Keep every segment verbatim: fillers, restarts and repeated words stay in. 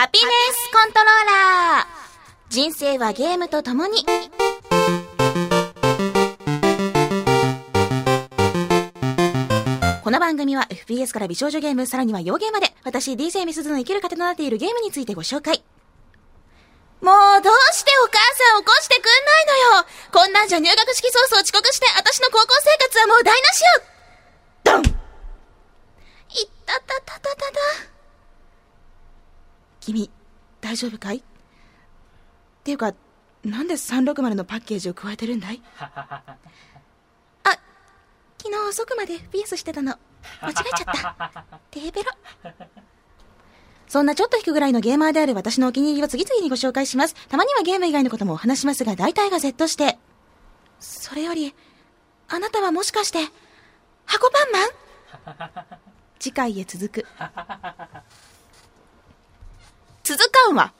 ハピネスコントローラー。人生はゲームとともに。この番組は エフピーエス から美少女ゲーム、さらには洋ゲームまで、私 ディージェー みすずの生きる糧となっているゲームについてご紹介。もうどうしてお母さん起こしてくんないのよ。こんなんじゃ入学式早々遅刻して私の高校生活はもう台無しよ。ドン。いったたたたたた。君大丈夫かい？っていうか、なんでさんびゃくろくじゅうのパッケージを加えてるんだい？あ、昨日遅くまで エフピーエス してたの間違えちゃったテーベロ。そんなちょっと引くぐらいのゲーマーである私のお気に入りを次々にご紹介します。たまにはゲーム以外のこともお話しますが、大体が Z して。それより、あなたはもしかして、箱パンマン？次回へ続く。続かんわ。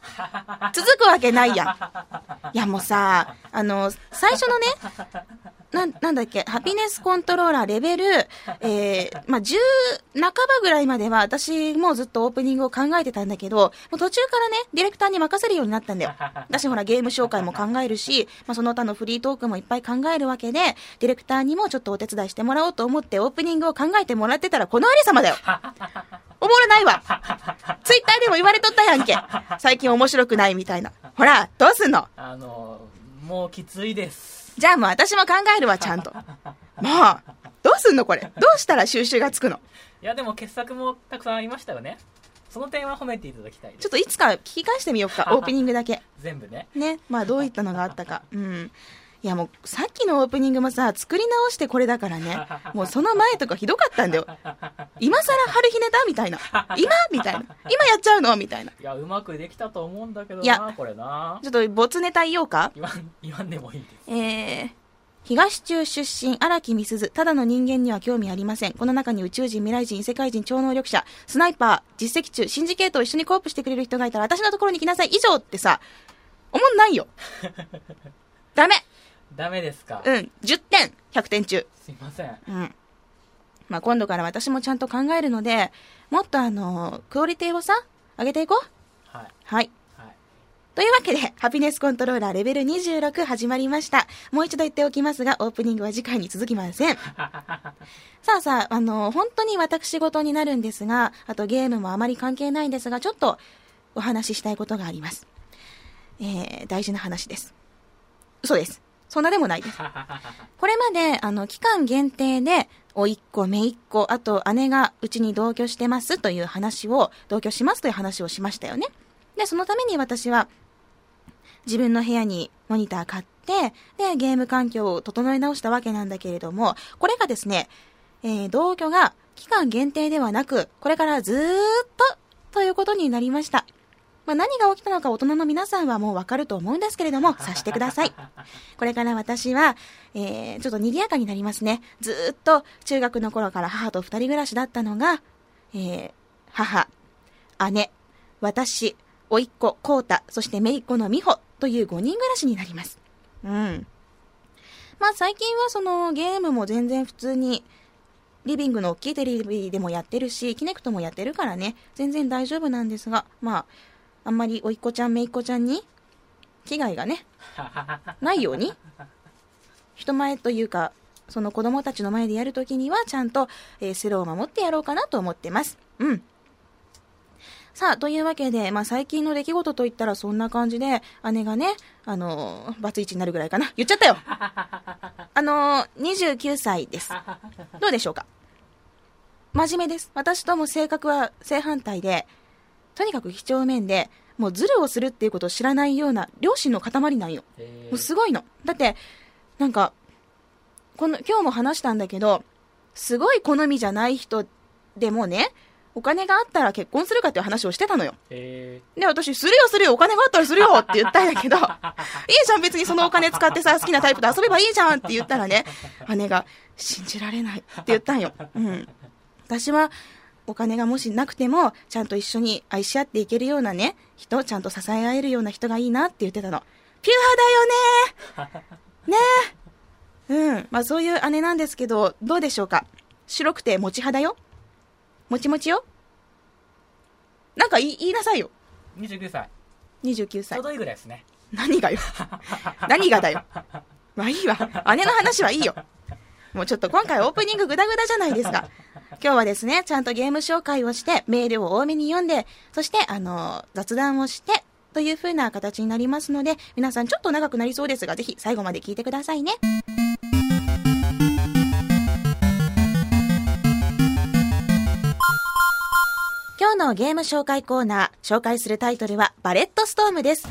続くわけないやん。いやもうさ、あの、最初のね、な, なんだっけ、ハピネスコントローラーレベル、えー、まあ、じゅう半ばぐらいまでは私もうずっとオープニングを考えてたんだけど、もう途中からね、ディレクターに任せるようになったんだよ。私ほらゲーム紹介も考えるし、まあ、その他のフリートークもいっぱい考えるわけで、ディレクターにもちょっとお手伝いしてもらおうと思ってオープニングを考えてもらってたらこのありさまだよ。おもろないわ。ツイッターでも言われとったやんけ。最近面白くないみたいな。ほら、どうすんの？あの、もうきついです。じゃあもう私も考えるわ、ちゃんと。もうどうすんのこれ、どうしたら収集がつくの。いやでも傑作もたくさんありましたよね。その点は褒めていただきたいです。ちょっといつか聞き返してみようか。オープニングだけ全部ねね、まあどういったのがあったか。うん、いやもうさっきのオープニングもさ、作り直してこれだからね。もうその前とかひどかったんだよ。今さら春日ネタみたいな、今みたいな、今やっちゃうのみたいな。いやうまくできたと思うんだけどな、これな。ちょっと没ネタ言おうか。言わん、言わんでもいいです。えー、東中出身荒木美鈴、ただの人間には興味ありません。この中に宇宙人、未来人、異世界人、超能力者、スナイパー、実績中、シンジケートを一緒にコープしてくれる人がいたら私のところに来なさい、以上ってさ、思んないよ。ダメダメですか。うん、じゅってんひゃくてん中。すいません。うん。まあ今度から私もちゃんと考えるので、もっとあのクオリティをさ上げていこう。はいはい、はい、というわけでハピネスコントローラーレベルにじゅうろく始まりました。もう一度言っておきますが、オープニングは次回に続きません。さあさあ、あの本当に私事になるんですが、あとゲームもあまり関係ないんですが、ちょっとお話ししたいことがあります。えー、大事な話です。嘘です。そんなでもないです。これまで、あの、期間限定で、おいっ子、めいっ子、あと姉がうちに同居してますという話を、同居しますという話をしましたよね。で、そのために私は、自分の部屋にモニター買って、で、ゲーム環境を整え直したわけなんだけれども、これがですね、えー、同居が期間限定ではなく、これからずーっとということになりました。まあ、何が起きたのか大人の皆さんはもうわかると思うんですけれども、察してください。これから私は、えー、ちょっと賑やかになりますね。ずーっと中学の頃から母と二人暮らしだったのが、えー、母、姉、私、甥っ子、こうた、そして姪っ子のみほというごにん暮らしになります。うん。まあ最近はそのゲームも全然普通に、リビングの大きいテレビでもやってるし、キネクトもやってるからね、全然大丈夫なんですが、まあ、あんまりおいっ子ちゃんめいっ子ちゃんに危害がねないように、人前というかその子供たちの前でやるときにはちゃんと、えー、セロを守ってやろうかなと思ってます。うん。さあというわけで、まあ、最近の出来事といったらそんな感じで、姉がね、あのバツイチになるぐらいかな、言っちゃったよ。あのー、にじゅうきゅうさいです。どうでしょうか。真面目です。私とも性格は正反対で。とにかく几帳面で、もうズルをするっていうことを知らないような両親の塊なんよ。もうすごいの。だってなんかこの今日も話したんだけど、すごい好みじゃない人でもね、お金があったら結婚するかっていう話をしてたのよ。で私するよするよ、お金があったらするよって言ったんだけどいいじゃん別にそのお金使ってさ好きなタイプと遊べばいいじゃんって言ったらね、姉が信じられないって言ったんよ。うん。私はお金がもしなくてもちゃんと一緒に愛し合っていけるようなね人、ちゃんと支え合えるような人がいいなって言ってたの。ピュアだよねーねー。うん、まあそういう姉なんですけど、どうでしょうか。白くてもち肌よ、もちもちよ、なんか 言, 言いなさいよ。にじゅうきゅうさいにじゅうきゅうさいちょうどいいぐらいですね。何がよ何がだよ。まあいいわ、姉の話はいいよ。もうちょっと今回オープニンググダグダじゃないですか。今日はですね、ちゃんとゲーム紹介をしてメールを多めに読んで、そしてあの雑談をしてという風な形になりますので、皆さんちょっと長くなりそうですが、ぜひ最後まで聞いてくださいね。今日のゲーム紹介コーナー、紹介するタイトルはバレットストームです。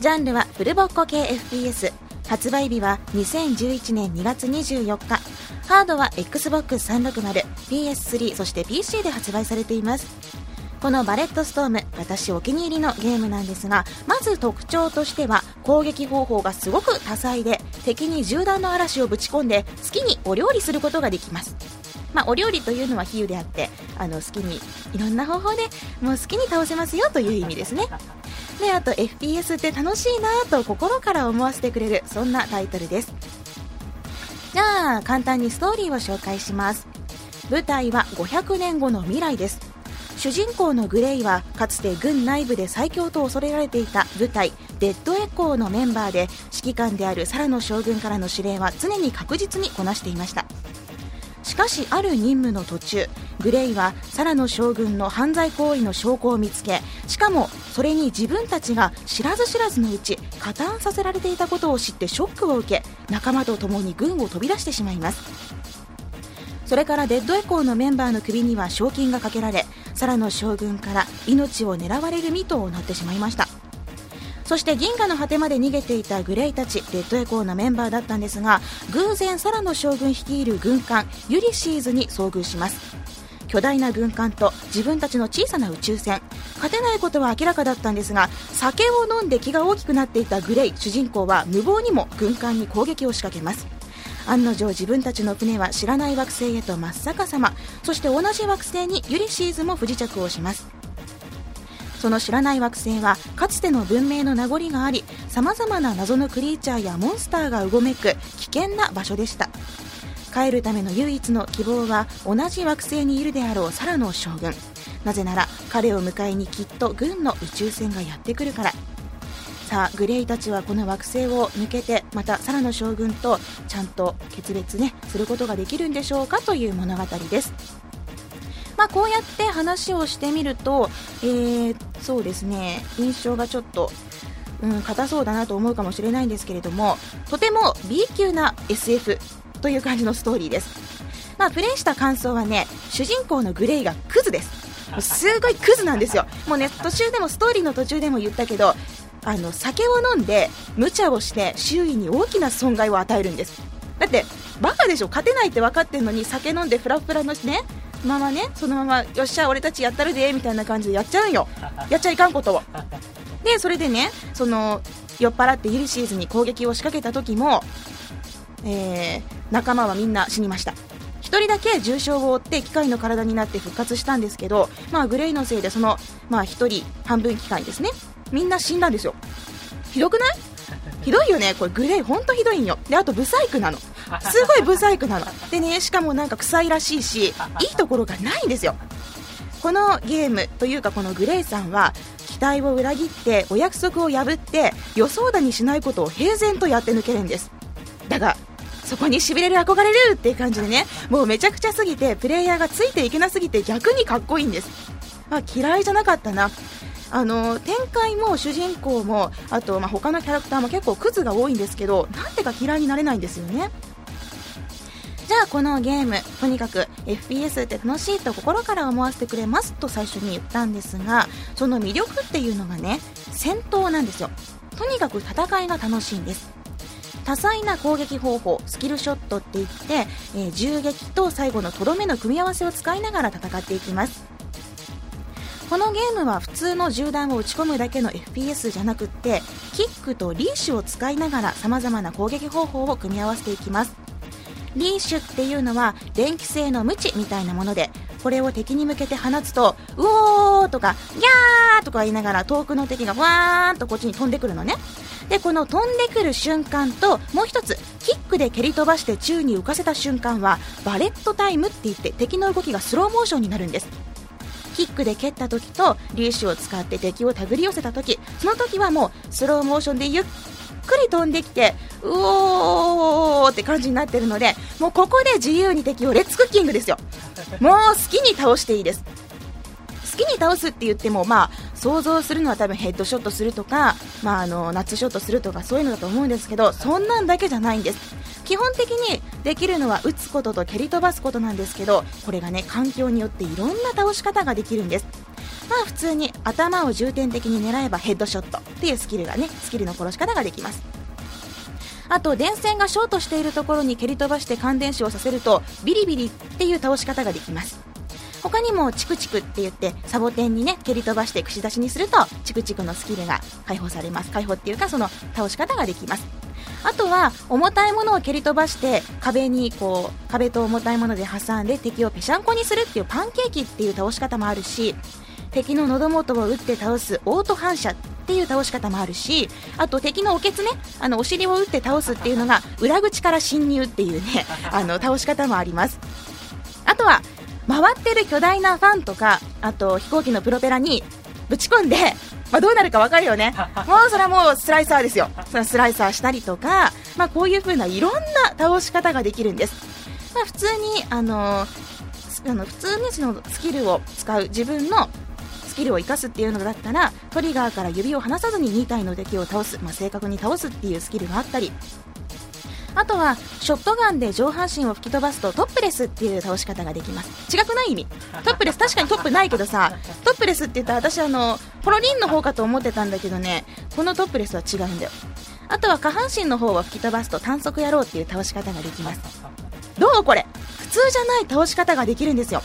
ジャンルはフルボッコ系 エフピーエス、 発売日はにせんじゅういちねんにがつにじゅうよっか、ハードは エックスボックスさんびゃくろくじゅう、 ピーエススリー そして ピーシー で発売されています。このバレットストーム、私お気に入りのゲームなんですが、まず特徴としては攻撃方法がすごく多彩で、敵に銃弾の嵐をぶち込んで好きにお料理することができます。まあ、お料理というのは比喩であって、あの好きにいろんな方法でもう好きに倒せますよという意味ですね。で、あと エフピーエス って楽しいなと心から思わせてくれる、そんなタイトルです。じゃあ簡単にストーリーを紹介します。舞台はごひゃくねんごの未来です。主人公のグレイはかつて軍内部で最強と恐れられていた部隊デッドエコーのメンバーで、指揮官であるサラの将軍からの指令は常に確実にこなしていました。しかしある任務の途中、グレイはサラの将軍の犯罪行為の証拠を見つけ、しかもそれに自分たちが知らず知らずのうち加担させられていたことを知ってショックを受け、仲間と共に軍を飛び出してしまいます。それからデッドエコーのメンバーの首には賞金がかけられ、サラの将軍から命を狙われる身となってしまいました。そして銀河の果てまで逃げていたグレイたちデッドエコーのメンバーだったんですが、偶然サラの将軍率いる軍艦ユリシーズに遭遇します。巨大な軍艦と自分たちの小さな宇宙船、勝てないことは明らかだったんですが、酒を飲んで気が大きくなっていたグレイ主人公は無謀にも軍艦に攻撃を仕掛けます。案の定自分たちの船は知らない惑星へと真っ逆さま、そして同じ惑星にユリシーズも不時着をします。その知らない惑星はかつての文明の名残があり、様々な謎のクリーチャーやモンスターがうごめく危険な場所でした。帰るための唯一の希望は同じ惑星にいるであろうサラの将軍、なぜなら彼を迎えにきっと軍の宇宙船がやってくるから。さあグレイたちはこの惑星を抜けて、またサラの将軍とちゃんと決別ねすることができるんでしょうかという物語です。まあこうやって話をしてみると、えー、そうですね、印象がちょっとうん硬そうだなと思うかもしれないんですけれども、とても B 級な エスエフ という感じのストーリーです。まあプレイした感想はね、主人公のグレイがクズです。もうすごいクズなんですよ。もうね、途中でもストーリーの途中でも言ったけど、あの酒を飲んで無茶をして周囲に大きな損害を与えるんです。だってバカでしょ、勝てないって分かってんのに酒飲んでフラフラのねままね、そのままよっしゃ俺たちやったるでみたいな感じでやっちゃうんよ、やっちゃいかんことを。でそれでね、その酔っ払ってユリシーズに攻撃を仕掛けた時も、えー、仲間はみんな死にました。一人だけ重傷を負って機械の体になって復活したんですけど、まあグレイのせいでそのまあ一人半分機械ですね、みんな死んだんですよ。ひどくない？ひどいよねこれ、グレイほんとひどいんよ。であとブサイクなの、すごいブサイクなのでね、しかもなんか臭いらしいし、いいところがないんですよ。このゲームというかこのグレイさんは期待を裏切ってお約束を破って予想だにしないことを平然とやって抜けるんです。だがそこにしびれる、憧れるっていう感じでね、もうめちゃくちゃすぎてプレイヤーがついていけなすぎて逆にかっこいいんです。まあ嫌いじゃなかったな。あの展開も主人公もあとまあ他のキャラクターも結構クズが多いんですけど、なんてか嫌いになれないんですよね。じゃあこのゲーム、とにかく エフピーエス って楽しいと心から思わせてくれますと最初に言ったんですが、その魅力っていうのがね、戦闘なんですよ。とにかく戦いが楽しいんです。多彩な攻撃方法、スキルショットっていって、えー、銃撃と最後のとどめの組み合わせを使いながら戦っていきます。このゲームは普通の銃弾を打ち込むだけの エフピーエス じゃなくって、キックとリーシュを使いながら様々な攻撃方法を組み合わせていきます。リーシュっていうのは電気製のムチみたいなもので、これを敵に向けて放つとうおーとかギャーとか言いながら遠くの敵がわーんとこっちに飛んでくるのね。でこの飛んでくる瞬間と、もう一つキックで蹴り飛ばして宙に浮かせた瞬間はバレットタイムって言って、敵の動きがスローモーションになるんです。キックで蹴った時と粒子を使って敵を手繰り寄せた時、その時はもうスローモーションでゆっくり飛んできてうおーって感じになってるので、もうここで自由に敵をレッツクッキングですよ。もう好きに倒していいです。好きに倒すって言っても、まあ想像するのは多分ヘッドショットするとか、まあ、あのナッツショットするとかそういうのだと思うんですけど、そんなんだけじゃないんです。基本的にできるのは打つことと蹴り飛ばすことなんですけど、これがね環境によっていろんな倒し方ができるんです。まあ普通に頭を重点的に狙えばヘッドショットっていうスキルがね、スキルの殺し方ができます。あと電線がショートしているところに蹴り飛ばして感電死をさせるとビリビリっていう倒し方ができます。他にもチクチクって言ってサボテンにね蹴り飛ばして串出しにするとチクチクのスキルが解放されます。解放っていうかその倒し方ができます。あとは重たいものを蹴り飛ばして壁にこう壁と重たいもので挟んで敵をぺしゃんこにするっていうパンケーキっていう倒し方もあるし、敵の喉元を打って倒すオート反射っていう倒し方もあるし、あと敵のおけつね、あのお尻を打って倒すっていうのが裏口から侵入っていうねあの倒し方もあります。あとは回ってる巨大なファンとか、あと飛行機のプロペラにぶち込んで、まあ、どうなるか分かるよね。もうそれはもうスライサーですよ。そのスライサーしたりとか、まあ、こういう風ないろんな倒し方ができるんです。まあ、普通にあのあの普通にそのスキルを使う、自分のスキルを生かすっていうのだったらトリガーから指を離さずにに体の敵を倒す、まあ、正確に倒すっていうスキルがあったり、あとはショットガンで上半身を吹き飛ばすとトップレスっていう倒し方ができます。違くない？意味トップレス、確かにトップないけどさ、トップレスって言ったら私あのポロリンの方かと思ってたんだけどね、このトップレスは違うんだよ。あとは下半身の方を吹き飛ばすと短足野郎っていう倒し方ができます。どうこれ普通じゃない倒し方ができるんですよ。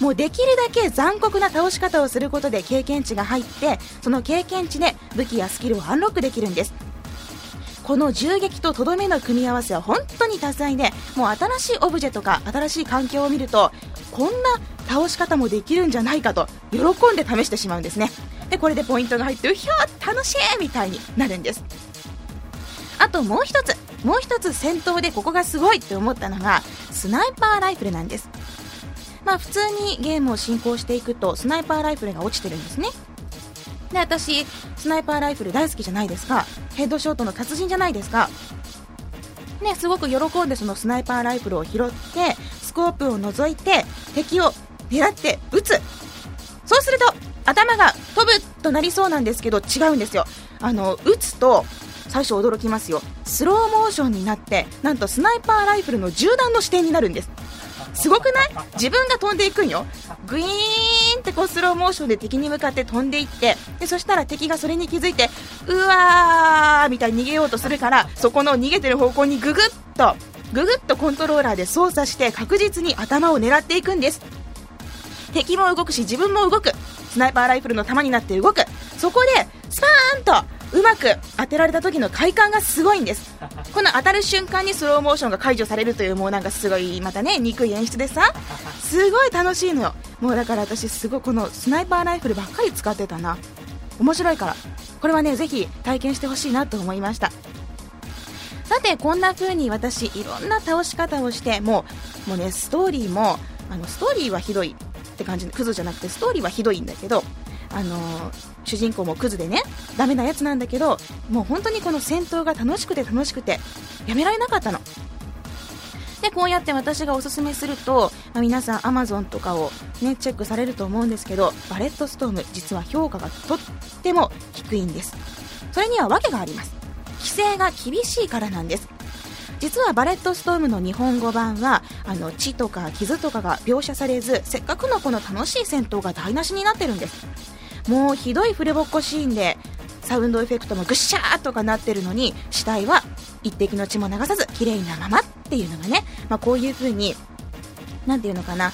もうできるだけ残酷な倒し方をすることで経験値が入って、その経験値で武器やスキルをアンロックできるんです。この銃撃ととどめの組み合わせは本当に多彩で、もう新しいオブジェとか新しい環境を見るとこんな倒し方もできるんじゃないかと喜んで試してしまうんですね。でこれでポイントが入ってうひょー楽しいみたいになるんです。あともう一つもう一つ戦闘でここがすごいって思ったのがスナイパーライフルなんです。まあ普通にゲームを進行していくとスナイパーライフルが落ちてるんですね。で私スナイパーライフル大好きじゃないですか。ヘッドショットの達人じゃないですか、ね、すごく喜んでそのスナイパーライフルを拾ってスコープを覗いて敵を狙って撃つ。そうすると頭が飛ぶとなりそうなんですけど違うんですよ。あの撃つと最初驚きますよ。スローモーションになってなんとスナイパーライフルの銃弾の視点になるんです。すごくない？自分が飛んでいくんよ。グイーンってこうスローモーションで敵に向かって飛んでいって、でそしたら敵がそれに気づいてうわーみたいに逃げようとするから、そこの逃げてる方向にググッとググッとコントローラーで操作して確実に頭を狙っていくんです。敵も動くし自分も動く、スナイパーライフルの弾になって動く。そこでスパーンとうまく当てられた時の快感がすごいんです。この当たる瞬間にスローモーションが解除されるという、もうなんかすごいまたね憎い演出でさ、すごい楽しいのよ。もうだから私すごいこのスナイパーライフルばっかり使ってたな。面白いからこれはねぜひ体験してほしいなと思いました。さてこんな風に私いろんな倒し方をして、もう、もうねストーリーもあのストーリーはひどいって感じのクズじゃなくてストーリーはひどいんだけど、あのー主人公もクズでねダメなやつなんだけど、もう本当にこの戦闘が楽しくて楽しくてやめられなかったので、こうやって私がおすすめすると、まあ、皆さん Amazon とかを、ね、チェックされると思うんですけど、バレットストーム実は評価がとっても低いんです。それには訳があります。規制が厳しいからなんです。実はバレットストームの日本語版はあの血とか傷とかが描写されず、せっかくのこの楽しい戦闘が台無しになってるんです。もうひどいフルボッコシーンでサウンドエフェクトもぐっしゃーとかなってるのに、死体は一滴の血も流さず綺麗なままっていうのがね、まあ、こういう風になんていうのかな、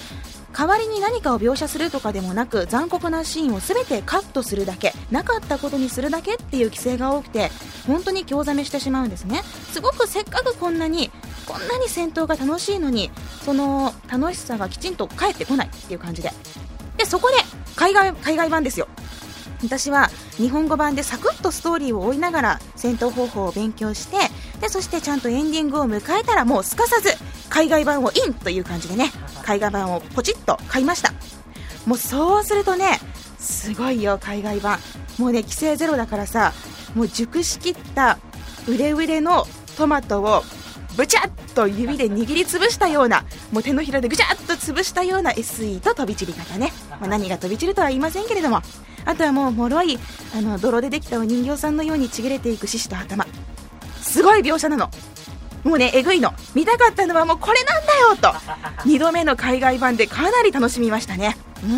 代わりに何かを描写するとかでもなく残酷なシーンを全てカットするだけ、なかったことにするだけっていう規制が多くて本当に興ざめしてしまうんですね。すごくせっかくこんなにこんなに戦闘が楽しいのに、その楽しさがきちんと返ってこないっていう感じで、でそこで海外、海外版ですよ。私は日本語版でサクッとストーリーを追いながら戦闘方法を勉強して、でそしてちゃんとエンディングを迎えたらもうすかさず海外版をインという感じでね、海外版をポチッと買いました。もうそうするとね、すごいよ海外版。もうね、規制ゼロだからさ、もう熟しきったウレウレのトマトをぶちゃっと指で握りつぶしたような、もう手のひらでぐちゃっとつぶしたような エスイー と飛び散り方ね、まあ、何が飛び散るとは言いませんけれども、あとはもう脆いあの泥でできたお人形さんのようにちぎれていく獅子と頭、すごい描写なの。もうね、えぐいの。見たかったのはもうこれなんだよとにどめの海外版でかなり楽しみましたね。うん、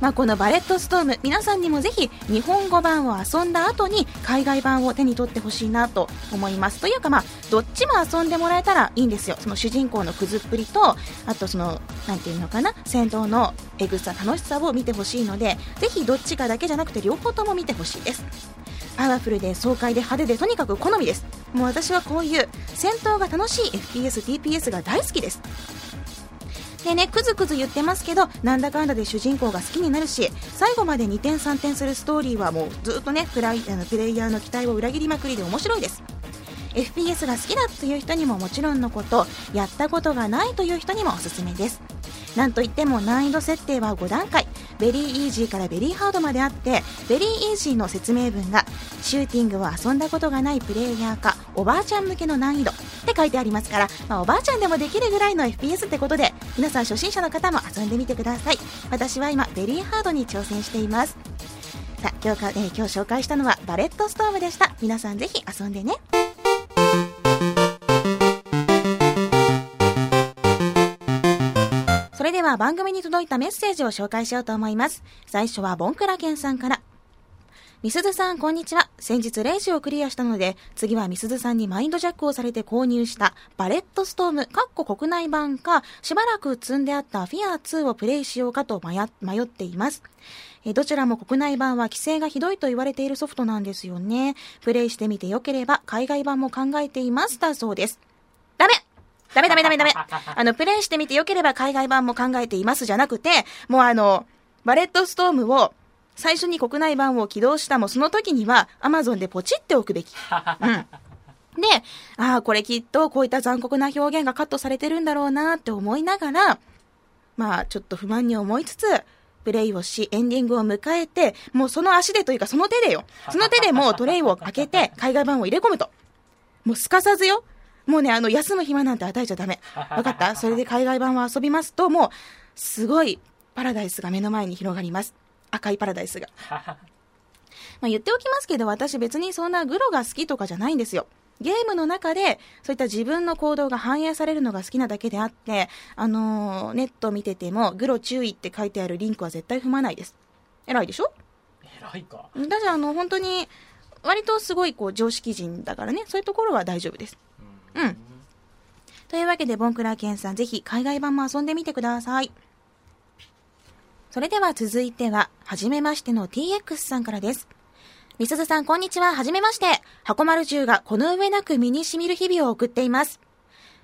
まあ、このバレットストーム、皆さんにもぜひ日本語版を遊んだ後に海外版を手に取ってほしいなと思います。というか、まあどっちも遊んでもらえたらいいんですよ。その主人公のくずっぷりと、あとそのなんていうのかな、戦闘のエグさ、楽しさを見てほしいので、ぜひどっちかだけじゃなくて両方とも見てほしいです。パワフルで爽快で派手でとにかく好みです。もう私はこういう戦闘が楽しい エフピーエス、ティーピーエス が大好きです。でね、くずくず言ってますけど、なんだかんだで主人公が好きになるし、最後までにてんさんてんするストーリーはもうずっとね、プライあのプレイヤーの期待を裏切りまくりで面白いです。 エフピーエス が好きだという人にももちろんのこと、やったことがないという人にもおすすめです。なんといっても難易度設定はごだんかい、ベリーイージーからベリーハードまであって、ベリーイージーの説明文がシューティングを遊んだことがないプレイヤーかおばあちゃん向けの難易度って書いてありますから、まあ、おばあちゃんでもできるぐらいの エフピーエス ってことで、皆さん初心者の方も遊んでみてください。私は今ベリーハードに挑戦しています。さあ、今日か、えー、今日紹介したのはバレットストームでした。皆さんぜひ遊んでね。それでは番組に届いたメッセージを紹介しようと思います。最初はボンクラケンさんから。みすずさんこんにちは。先日れいじをクリアしたので、次はみすずさんにマインドジャックをされて購入したバレットストーム国内版か、しばらく積んであったフィアーツーをプレイしようかと迷っています。どちらも国内版は規制がひどいと言われているソフトなんですよね。プレイしてみてよければ海外版も考えていますだそうです。ダメダメダメダメダメあのプレイしてみてよければ海外版も考えていますじゃなくて、もうあのバレットストームを最初に国内版を起動したもその時には Amazon でポチっておくべき、うん、で、ああこれきっとこういった残酷な表現がカットされてるんだろうなって思いながら、まあちょっと不満に思いつつプレイをし、エンディングを迎えて、もうその足でというかその手でよ、その手でもうトレイを開けて海外版を入れ込むと、もうすかさずよ、もうね、あの休む暇なんて与えちゃダメ、わかった？それで海外版を遊びますと、もうすごいパラダイスが目の前に広がります。赤いパラダイスがまあ言っておきますけど、私別にそんなグロが好きとかじゃないんですよ。ゲームの中でそういった自分の行動が反映されるのが好きなだけであって、あのー、ネット見ててもグロ注意って書いてあるリンクは絶対踏まないです。偉いでしょ？偉いか。だからあの本当に割とすごいこう常識人だからね、そういうところは大丈夫です。うん。うん、というわけでボンクラケンさん、ぜひ海外版も遊んでみてください。それでは続いては、はじめましての ティーエックス さんからです。みすずさん、こんにちは。はじめまして。箱丸じゅうがこの上なく身に染みる日々を送っています。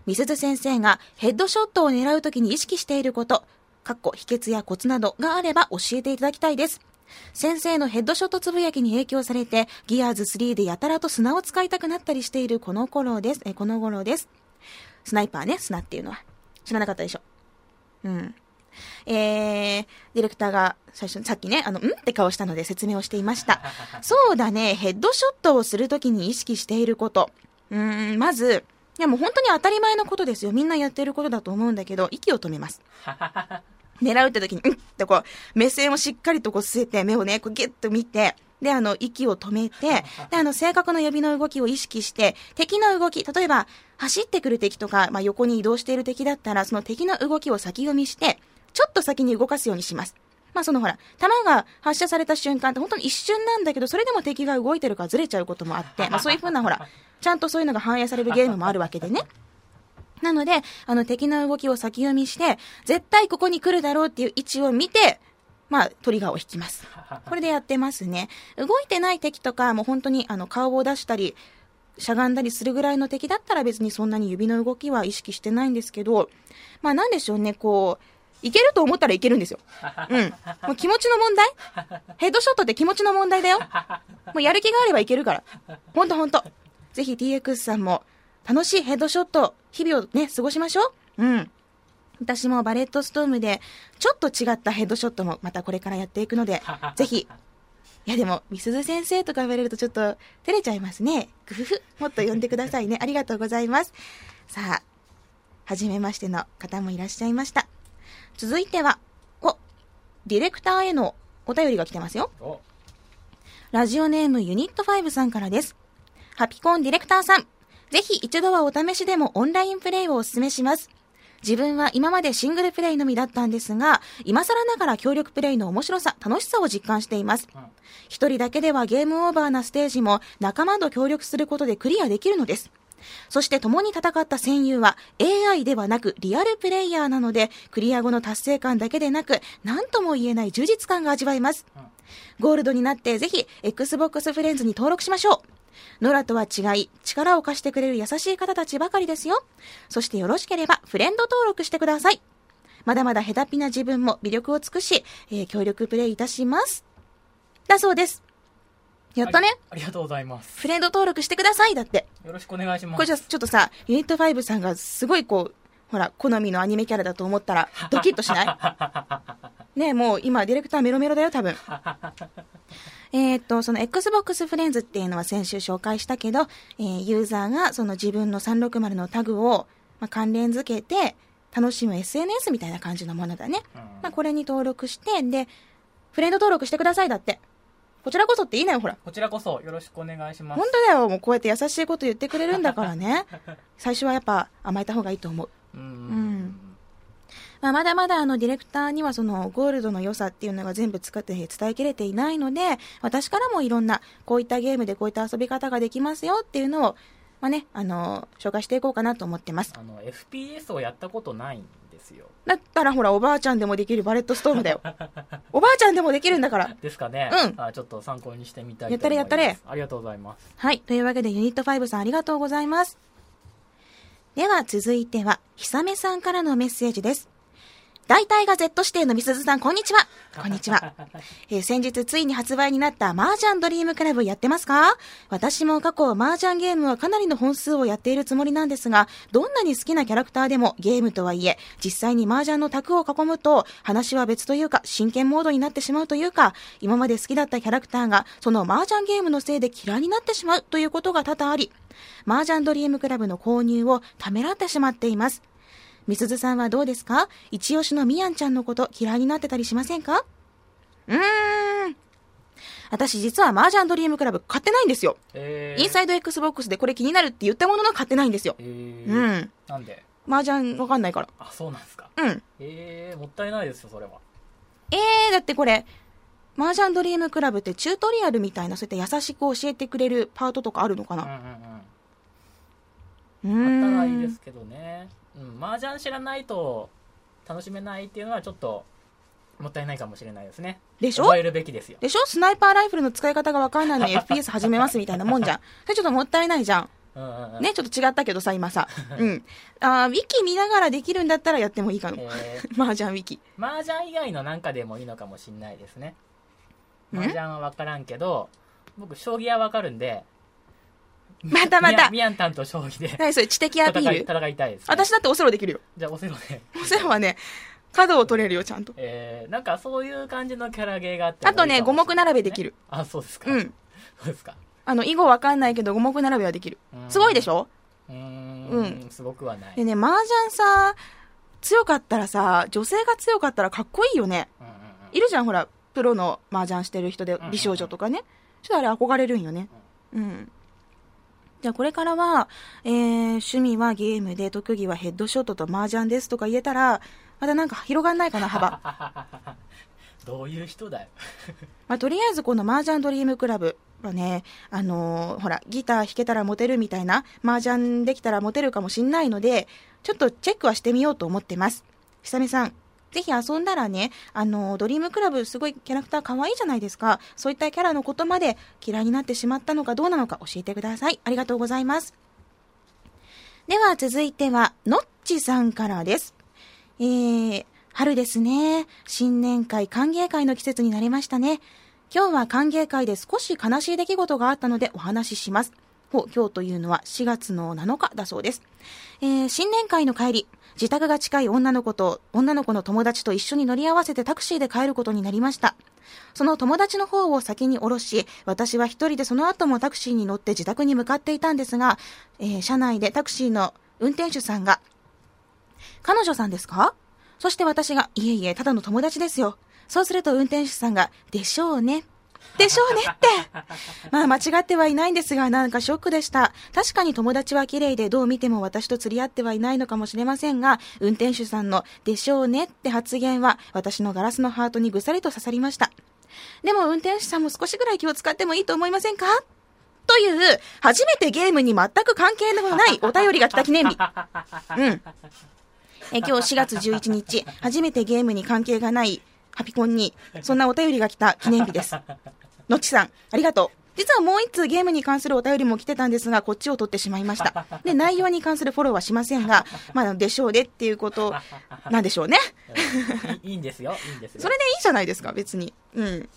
みすず先生がヘッドショットを狙うときに意識していること、かっこ秘訣やコツなどがあれば教えていただきたいです。先生のヘッドショットつぶやきに影響されて、ギアーズスリーでやたらと砂を使いたくなったりしているこの頃です。え、この頃です。スナイパーね、砂っていうのは。知らなかったでしょ。うん。えー、ディレクターが最初にさっきね、あの、んって顔したので説明をしていました。そうだね、ヘッドショットをするときに意識していること。うーん、まず、いやもう本当に当たり前のことですよ。みんなやってることだと思うんだけど、息を止めます。狙うってときに、んってこう、目線をしっかりとこう据えて、目をね、こうギュッと見て、で、あの、息を止めて、で、あの、正確な指の動きを意識して、敵の動き、例えば、走ってくる敵とか、まあ、横に移動している敵だったら、その敵の動きを先読みして、ちょっと先に動かすようにします。まあそのほら、弾が発射された瞬間って本当に一瞬なんだけど、それでも敵が動いてるからずれちゃうこともあって、まあそういう風なほら、ちゃんとそういうのが反映されるゲームもあるわけでね。なので、あの敵の動きを先読みして、絶対ここに来るだろうっていう位置を見て、まあトリガーを引きます。これでやってますね。動いてない敵とか、もう本当にあの顔を出したり、しゃがんだりするぐらいの敵だったら別にそんなに指の動きは意識してないんですけど、まあなんでしょうね、こう、いけると思ったらいけるんですよ。うん。もう気持ちの問題？ヘッドショットって気持ちの問題だよ。もうやる気があればいけるから。ほんとほんと。ぜひ ティーエックス さんも楽しいヘッドショット、日々をね、過ごしましょう。うん。私もバレットストームでちょっと違ったヘッドショットもまたこれからやっていくのでぜひ。いやでも美鈴先生とか言われるとちょっと照れちゃいますね。グフフ、もっと呼んでくださいね。ありがとうございます。さあ、初めましての方もいらっしゃいました。続いてはおディレクターへのお便りが来てますよ。ラジオネームユニットファイブさんからです。ハピコンディレクターさん、ぜひ一度はお試しでもオンラインプレイをお勧めします。自分は今までシングルプレイのみだったんですが、今更ながら協力プレイの面白さ、楽しさを実感しています。一人だけではゲームオーバーなステージも仲間と協力することでクリアできるのです。そして共に戦った戦友は エーアイ ではなくリアルプレイヤーなので、クリア後の達成感だけでなく、何とも言えない充実感が味わえます。ゴールドになってぜひ Xbox フレンズに登録しましょう。ノラとは違い、力を貸してくれる優しい方たちばかりですよ。そしてよろしければフレンド登録してください。まだまだヘタピな自分も魅力を尽くし、えー、協力プレイいたします。だそうです。やったね。ありがとうございます。フレンド登録してくださいだって。よろしくお願いします。これじゃちょっとさ、ユニットファイブさんがすごいこう、ほら好みのアニメキャラだと思ったらドキッとしない？ねえ、もう今ディレクターメロメロだよ多分。えー、っとその Xbox フレンズっていうのは先週紹介したけど、えー、ユーザーがその自分のさんろくまるのタグを、まあ、関連付けて楽しむ エスエヌエス みたいな感じのものだね、うんまあ、これに登録してでフレンド登録してくださいだって。こちらこそっていいなよ。ほらこちらこそよろしくお願いします。本当だよ。もうこうやって優しいこと言ってくれるんだからね。最初はやっぱ甘えた方がいいと思う。うん、うんまあ、まだまだあのディレクターにはそのゴールドの良さっていうのが全部使って伝えきれていないので、私からもいろんなこういったゲームでこういった遊び方ができますよっていうのを、まあね、あの紹介していこうかなと思ってます。あの エフピーエス をやったことないんですよ。だったらほらおばあちゃんでもできるバレットストームだよ。おばあちゃんでもできるんだからですかね、うん、あちょっと参考にしてみたいと思います。やったれやったれ。ありがとうございます。はい、というわけでユニットファイブさんありがとうございます。では続いては久米さんからのメッセージです。大体が Z 指定のみすずさん、こんにちは。こんにちは。えー、先日ついに発売になった麻雀ドリームクラブやってますか？私も過去麻雀ゲームはかなりの本数をやっているつもりなんですが、どんなに好きなキャラクターでもゲームとはいえ、実際に麻雀の卓を囲むと話は別というか真剣モードになってしまうというか、今まで好きだったキャラクターがその麻雀ゲームのせいで嫌いになってしまうということが多々あり、麻雀ドリームクラブの購入をためらってしまっています。みすずさんはどうですか？一押しのみやんちゃんのこと嫌いになってたりしませんか？うーん、私実は麻雀ドリームクラブ買ってないんですよ、えー、インサイド Xbox でこれ気になるって言ったものの買ってないんですよ、えー、うん。なんで？麻雀わかんないから。あ、そうなんですか。うん。えー、もったいないですよそれは。えー、だってこれ麻雀ドリームクラブってチュートリアルみたいな、そういった優しく教えてくれるパートとかあるのかな。うんうんうん。あったらいいですけどね。うん、麻雀知らないと楽しめないっていうのはちょっともったいないかもしれないですね。でしょ？覚えるべきですよ。でしょ？スナイパーライフルの使い方が分からないのに エフピーエス 始めますみたいなもんじゃん。それちょっともったいないじゃん。うんうん、ね、ちょっと違ったけどさ今さ、うん、あウィキ見ながらできるんだったらやってもいいかも。麻雀ウィキ。麻雀以外のなんかでもいいのかもしれないですね。麻雀は分からんけど、僕将棋は分かるんで。またまたミヤンタンと将棋で何それ、知的アピール。戦いたいです、ね、私だってオセロできるよ。じゃあオセロで。オセロはね角を取れるよちゃんと、えー、なんかそういう感じのキャラゲーがあって、あとね五目並べできる。あ、そうですか。うん、そうですか。あの囲碁わかんないけど五目並べはできる。すごいでしょ。うーん、うん、すごくはないでね。麻雀さ強かったらさ、女性が強かったらかっこいいよね、うんうんうん、いるじゃんほらプロの麻雀してる人で美少女とかね、うんうんうん、ちょっとあれ憧れるんよね。うん、うん、じゃあこれからは、えー、趣味はゲームで特技はヘッドショットと麻雀ですとか言えたらまたなんか広がんないかな幅。どういう人だよ。まあ、とりあえずこの麻雀ドリームクラブはね、あのー、ほらギター弾けたらモテるみたいな、麻雀できたらモテるかもしんないのでちょっとチェックはしてみようと思ってます。久美さんぜひ遊んだらね、あのー、ドリームクラブすごいキャラクター可愛いじゃないですか。そういったキャラのことまで嫌いになってしまったのかどうなのか教えてください。ありがとうございます。では続いてはのっちさんからです。えー、春ですね。新年会歓迎会の季節になりましたね。今日は歓迎会で少し悲しい出来事があったのでお話しします。ほう、今日というのはしがつのなのかだそうです。えー、新年会の帰り、自宅が近い女の子と女の子の友達と一緒に乗り合わせてタクシーで帰ることになりました。その友達の方を先に降ろし、私は一人でその後もタクシーに乗って自宅に向かっていたんですが、えー、車内でタクシーの運転手さんが、彼女さんですか？そして私が、いえいえ、ただの友達ですよ。そうすると運転手さんが、でしょうね。でしょうねってまあ間違ってはいないんですが、なんかショックでした。確かに友達は綺麗で、どう見ても私と釣り合ってはいないのかもしれませんが、運転手さんのでしょうねって発言は私のガラスのハートにぐさりと刺さりました。でも運転手さんも少しぐらい気を使ってもいいと思いませんか、という初めてゲームに全く関係のないお便りが来た記念日。うんえ今日しがつじゅういちにち、初めてゲームに関係がないハピコンにそんなお便りが来た記念日です。のっちさん、ありがとう。実はもう一通ゲームに関するお便りも来てたんですが、こっちを取ってしまいました。で、内容に関するフォローはしませんが、まあ、でしょうねっていうことなんでしょうね。いいんですよ、いいんですよ。それでいいじゃないですか、別に。うん。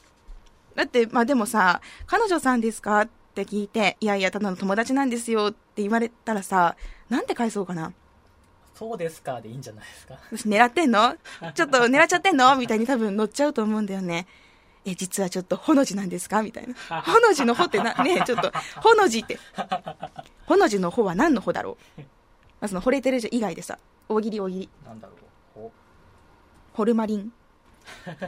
だって、まあでもさ、彼女さんですかって聞いて、いやいや、ただの友達なんですよって言われたらさ、なんて返そうかな。そうですかでいいんじゃないですか。狙ってんの？ちょっと狙っちゃってんのみたいに多分乗っちゃうと思うんだよね。え、実はちょっとほの字なんですかみたいな。ほの字のほってな、ねえ、ちょっと、ほの字って。ほの字のほは何のほだろう。まあ、その、惚れてる以外でさ、大喜利大喜利。なんだろう。ほホルマリン。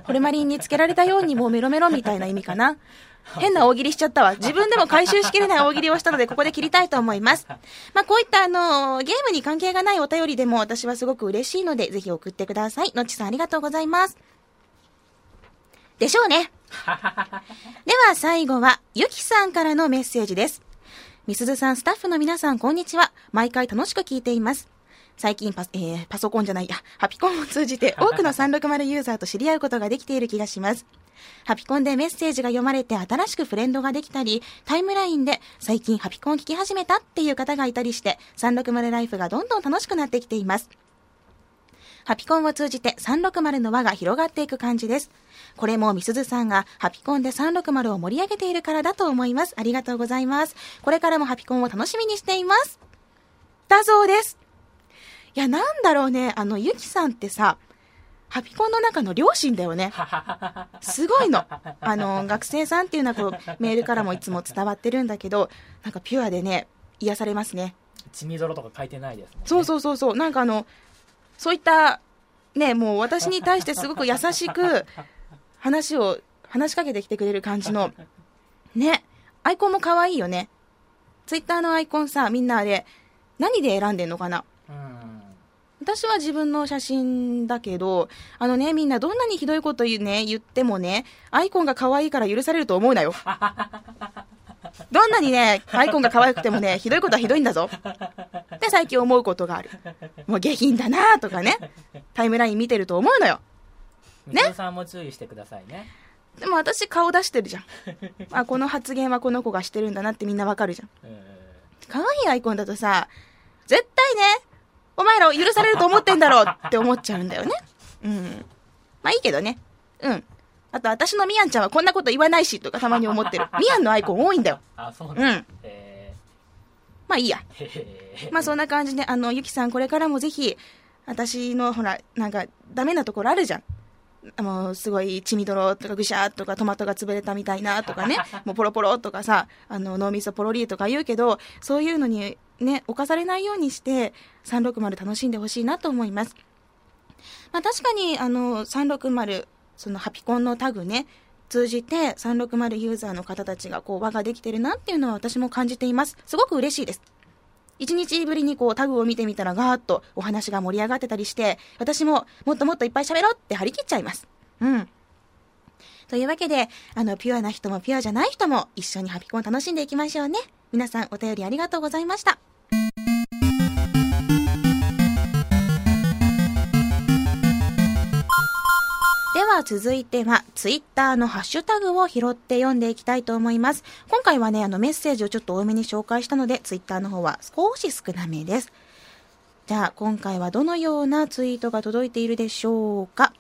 ホルマリンにつけられたようにもうメロメロみたいな意味かな。変な大喜利しちゃったわ。自分でも回収しきれない大喜利をしたので、ここで切りたいと思います。まあ、こういったあのー、ゲームに関係がないお便りでも私はすごく嬉しいので、ぜひ送ってください。のっちさん、ありがとうございます。でしょうね。では最後はゆきさんからのメッセージです。みすずさん、スタッフの皆さん、こんにちは。毎回楽しく聞いています。最近 パ,、えー、パソコンじゃないやハピコンを通じて多くのさんびゃくろくじゅうユーザーと知り合うことができている気がします。ハピコンでメッセージが読まれて新しくフレンドができたり、タイムラインで最近ハピコン聞き始めたっていう方がいたりして、さんびゃくろくじゅうライフがどんどん楽しくなってきています。ハピコンを通じてさんびゃくろくじゅうの輪が広がっていく感じです。これもみすずさんがハピコンでさんびゃくろくじゅうを盛り上げているからだと思います。ありがとうございます。これからもハピコンを楽しみにしています。だそうです。いや、なんだろうね。あの、ゆきさんってさ、ハピコンの中の両親だよね。すごいの。あの、学生さんっていうのはこう、メールからもいつも伝わってるんだけど、なんかピュアでね、癒されますね。血みどろとか書いてないですもんね。そうそうそうそう。なんかあの、そういった、ね、もう私に対してすごく優しく話を、話しかけてきてくれる感じの、ね、アイコンも可愛いよね。ツイッターのアイコンさ、みんなあれ、何で選んでんのかな？うん。私は自分の写真だけど、あのね、みんなどんなにひどいこと言うね、言ってもね、アイコンが可愛いから許されると思うなよ。どんなにね、アイコンが可愛くてもね、ひどいことはひどいんだぞ。で、最近思うことがある。もう下品だなとかね、タイムライン見てると思うのよ。ね。みすずさんも注意してくださいね。でも私顔出してるじゃん。あ、この発言はこの子がしてるんだなってみんなわかるじゃん。可愛いアイコンだとさ、絶対ね、お前ら許されると思ってんだろうって思っちゃうんだよね。うん。まあいいけどね。うん。あと私のみやんちゃんはこんなこと言わないしとかたまに思ってる。みやんのアイコン多いんだよ。あ、そうなん。うん。まあいいや。まあそんな感じで、あのゆきさん、これからもぜひ私のほらなんかダメなところあるじゃん。あのすごい血みどろとかぐしゃーとかトマトが潰れたみたいなとかね、もうポロポロとかさ、あの脳みそポロリとか言うけど、そういうのにね侵されないようにしてさんびゃくろくじゅう楽しんでほしいなと思います。まあ確かにあのさんびゃくろくじゅう、そのハピコンのタグね通じてさんびゃくろくじゅうユーザーの方たちがこう輪ができてるなっていうのは私も感じています。すごく嬉しいです。いちにちぶりにこうタグを見てみたらガーッとお話が盛り上がってたりして、私ももっともっといっぱい喋ろうって張り切っちゃいます。うん。というわけで、あのピュアな人もピュアじゃない人も一緒にハピコン楽しんでいきましょうね。皆さんお便りありがとうございました。では続いてはツイッターのハッシュタグを拾って読んでいきたいと思います。今回はね、あのメッセージをちょっと多めに紹介したので、ツイッターの方は少し少なめです。じゃあ今回はどのようなツイートが届いているでしょうか。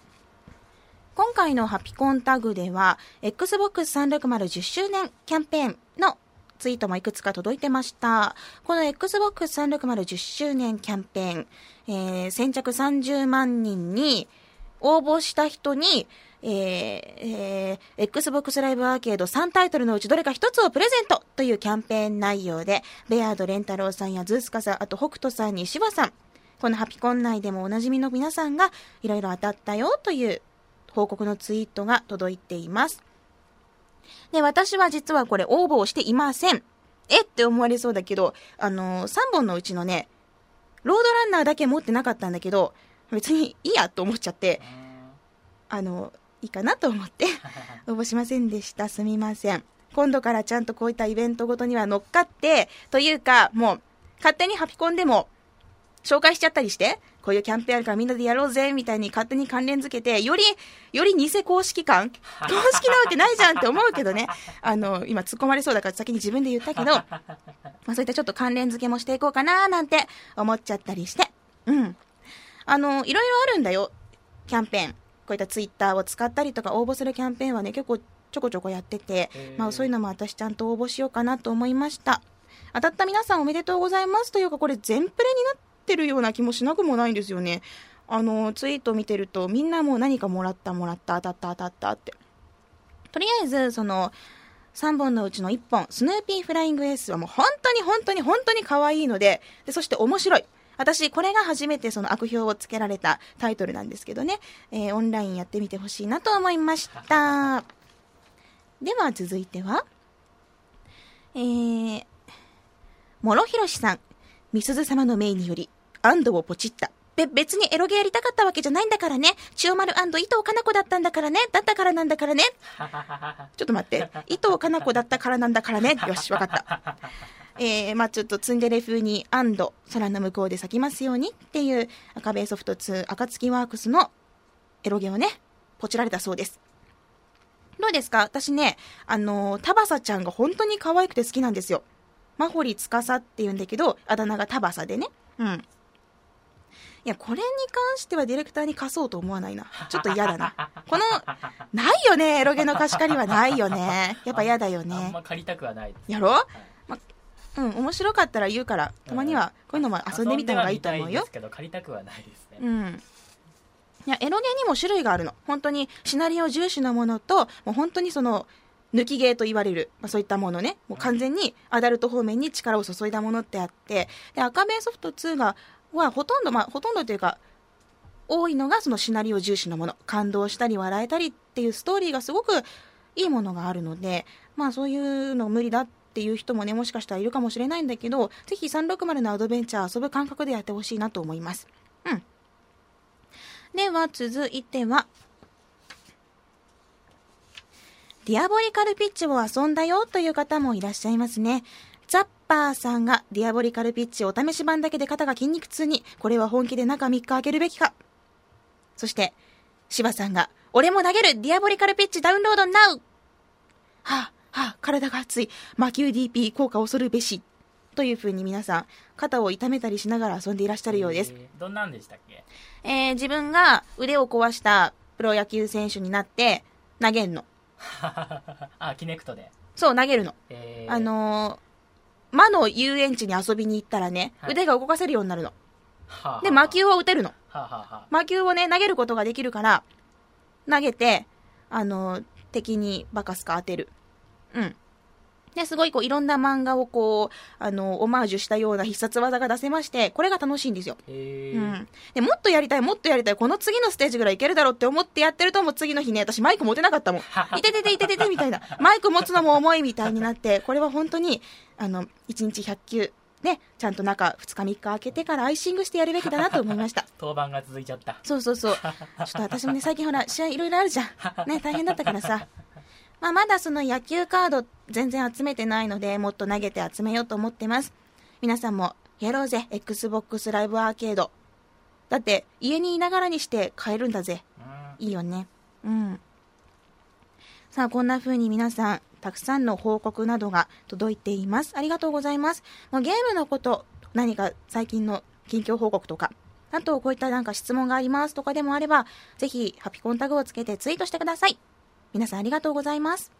今回のハピコンタグでは エックスボックスさんびゃくろくじゅう じゅっしゅうねんキャンペーンのツイートもいくつか届いてました。この エックスボックスさんびゃくろくじゅう じゅっしゅうねんキャンペーン、えー、先着さんじゅうまんにんに応募した人に、えーえー、Xbox ライブアーケードさんタイトルのうちどれかひとつをプレゼントというキャンペーン内容で、ベアードレンタロウさんやズースカさん、あと北斗さんにシワさん、このハピコン内でもおなじみの皆さんがいろいろ当たったよという報告のツイートが届いています。で、私は実はこれ応募をしていません。えって思われそうだけど、あのー、さんぼんのうちのね、ロードランナーだけ持ってなかったんだけど、別にいいやと思っちゃって、あのー、いいかなと思って応募しませんでした。すみません。今度からちゃんとこういったイベントごとには乗っかって、というか、もう勝手にハピコンでも紹介しちゃったりして、こういうキャンペーンあるからみんなでやろうぜみたいに勝手に関連づけて、よりより偽公式感、公式なわけないじゃんって思うけどね。あの今突っ込まれそうだから先に自分で言ったけど、まあ、そういったちょっと関連づけもしていこうかななんて思っちゃったりして、うん、あのいろいろあるんだよキャンペーン。こういったツイッターを使ったりとか応募するキャンペーンはね、結構ちょこちょこやってて、まあ、そういうのも私ちゃんと応募しようかなと思いました。当たった皆さんおめでとうございますというか、これ全プレになってるような気もしなくもないんですよね。あのツイート見てるとみんなもう何かもらったもらった当たった当たったって、とりあえずそのさんぼんのうちのいっぽんスヌーピーフライングエースはもう本当に本当に本当に可愛いの で, でそして面白い。私これが初めてその悪評をつけられたタイトルなんですけどね、えー、オンラインやってみてほしいなと思いました。では続いては、えー、諸広さん、みすず様の命により安藤をポチった。べ別にエロゲやりたかったわけじゃないんだからね、千代丸&伊藤かな子だったんだからね、だったからなんだからねちょっと待って、伊藤かな子だったからなんだからね、よしわかった。えー、まあちょっとツンデレ風にアンド空の向こうで咲きますようにっていう赤米ソフトツー暁ワークスのエロゲをねポチられたそうです。どうですか？私ね、あのー、タバサちゃんが本当に可愛くて好きなんですよ。マホリツカサっていうんだけど、あだ名がタバサでね、うん、いやこれに関してはディレクターに貸そうと思わないな、ちょっと嫌だなこのないよね、エロゲの貸し借りはないよね、やっぱ嫌だよね。あんま借りたくはないやろ、はいうん、面白かったら言うから、たまにはこういうのも遊んでみた方がいいと思うよ。いやエロゲにも種類があるの、本当にシナリオ重視のものと、もう本当にその抜きゲーと言われる、まあ、そういったものね、もう完全にアダルト方面に力を注いだものってあって、で赤米ソフトツーがはほとんど、まあ、ほとんどというか多いのがそのシナリオ重視のもの、感動したり笑えたりっていうストーリーがすごくいいものがあるので、まあそういうの無理だってっていう人もね、もしかしたらいるかもしれないんだけど、ぜひさんびゃくろくじゅうのアドベンチャー遊ぶ感覚でやってほしいなと思います。うん、では続いては、ディアボリカルピッチを遊んだよという方もいらっしゃいますね。ザッパーさんが、ディアボリカルピッチお試し版だけで肩が筋肉痛に、これは本気で中みっか開けるべきか。そして柴さんが、俺も投げる、ディアボリカルピッチダウンロード ナウ。 はぁ、あはあ、体が熱い、魔球 ディーピー 効果恐るべしというふうに皆さん肩を痛めたりしながら遊んでいらっしゃるようです。えー、どんなんでしたっけ？えー、自分が腕を壊したプロ野球選手になって投げんのあ、キネクトでそう投げるの、えー、あのー、魔の遊園地に遊びに行ったらね、はい、腕が動かせるようになるの、はあはあ、で魔球を打てるの、はあはあ、魔球をね投げることができるから投げて、あのー、敵にバカスカ当てる。うん、ですごいこういろんな漫画をこうあのオマージュしたような必殺技が出せまして、これが楽しいんですよ。へー、うん、でもっとやりたいもっとやりたい、この次のステージぐらいいけるだろうって思ってやってると、もう次の日ね私マイク持てなかったもんいててていてててみたいな、マイク持つのも重いみたいになって、これは本当にあのいちにちひゃく球ね、ちゃんと中ふつかみっか空けてからアイシングしてやるべきだなと思いました登板が続いちゃった。そうそうそう、ちょっと私もね最近ほら試合いろいろあるじゃんね、大変だったからさまあ、まだその野球カード全然集めてないので、もっと投げて集めようと思ってます。皆さんもやろうぜ Xbox ライブアーケード、だって家にいながらにして買えるんだぜ、いいよね。うん、さあこんな風に皆さんたくさんの報告などが届いています。ありがとうございます。もうゲームのこと、何か最近の近況報告とか、あとこういったなんか質問がありますとかでもあれば、ぜひハピコンタグをつけてツイートしてください。皆さんありがとうございます。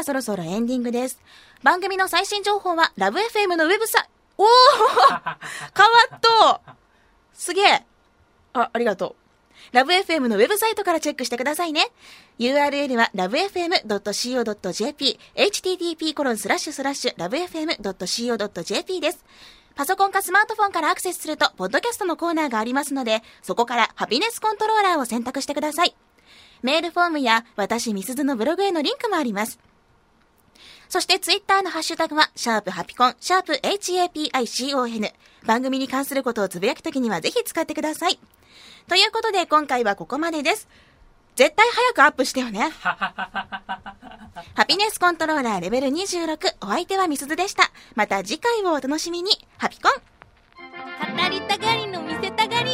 あ、そろそろエンディングです。番組の最新情報は、ラブ エフエム のウェブサイ、おー変わっとすげえ。あ、ありがとう。ラブ エフエム のウェブサイトからチェックしてくださいね。 ユーアールエル は ラブエフエムドットシーオードットジェーピー エイチティーティーピーコロンスラッシュスラッシュラブエフエムドットシーオードットジェーピー です。パソコンかスマートフォンからアクセスするとポッドキャストのコーナーがありますので、そこからハピネスコントローラーを選択してください。メールフォームや私みすずのブログへのリンクもあります。そしてツイッターのハッシュタグはシャープハピコンシャープ エイチエーピーアイシーオーエヌ。 番組に関することをつぶやくときにはぜひ使ってください。ということで今回はここまでです。絶対早くアップしてよね。ハピネスコントローラーレベルにじゅうろく、お相手はみすずでした。また次回をお楽しみに。ハピコン語りたがりの見せたがり。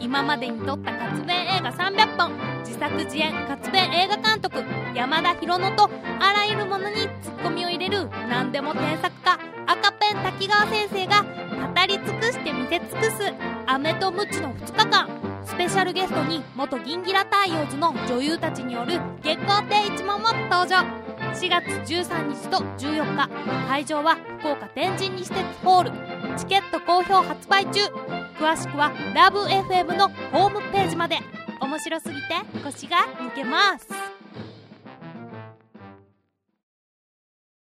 今までに撮った活弁映画さんびゃっぽん、自作自演活弁映画監督山田博乃と、あらゆるものにツッコミを入れる何でも添削家赤ペン滝川先生が語り尽くして見せ尽くすアメとムチのふつかかん。スペシャルゲストに元銀ギラ太陽図の女優たちによる月光亭一門も登場。しがつじゅうさんにちとじゅうよっか、会場は福岡天神西鉄ホール。チケット好評発売中。詳しくは ラブエフエム のホームページまで。面白すぎて腰が抜けます。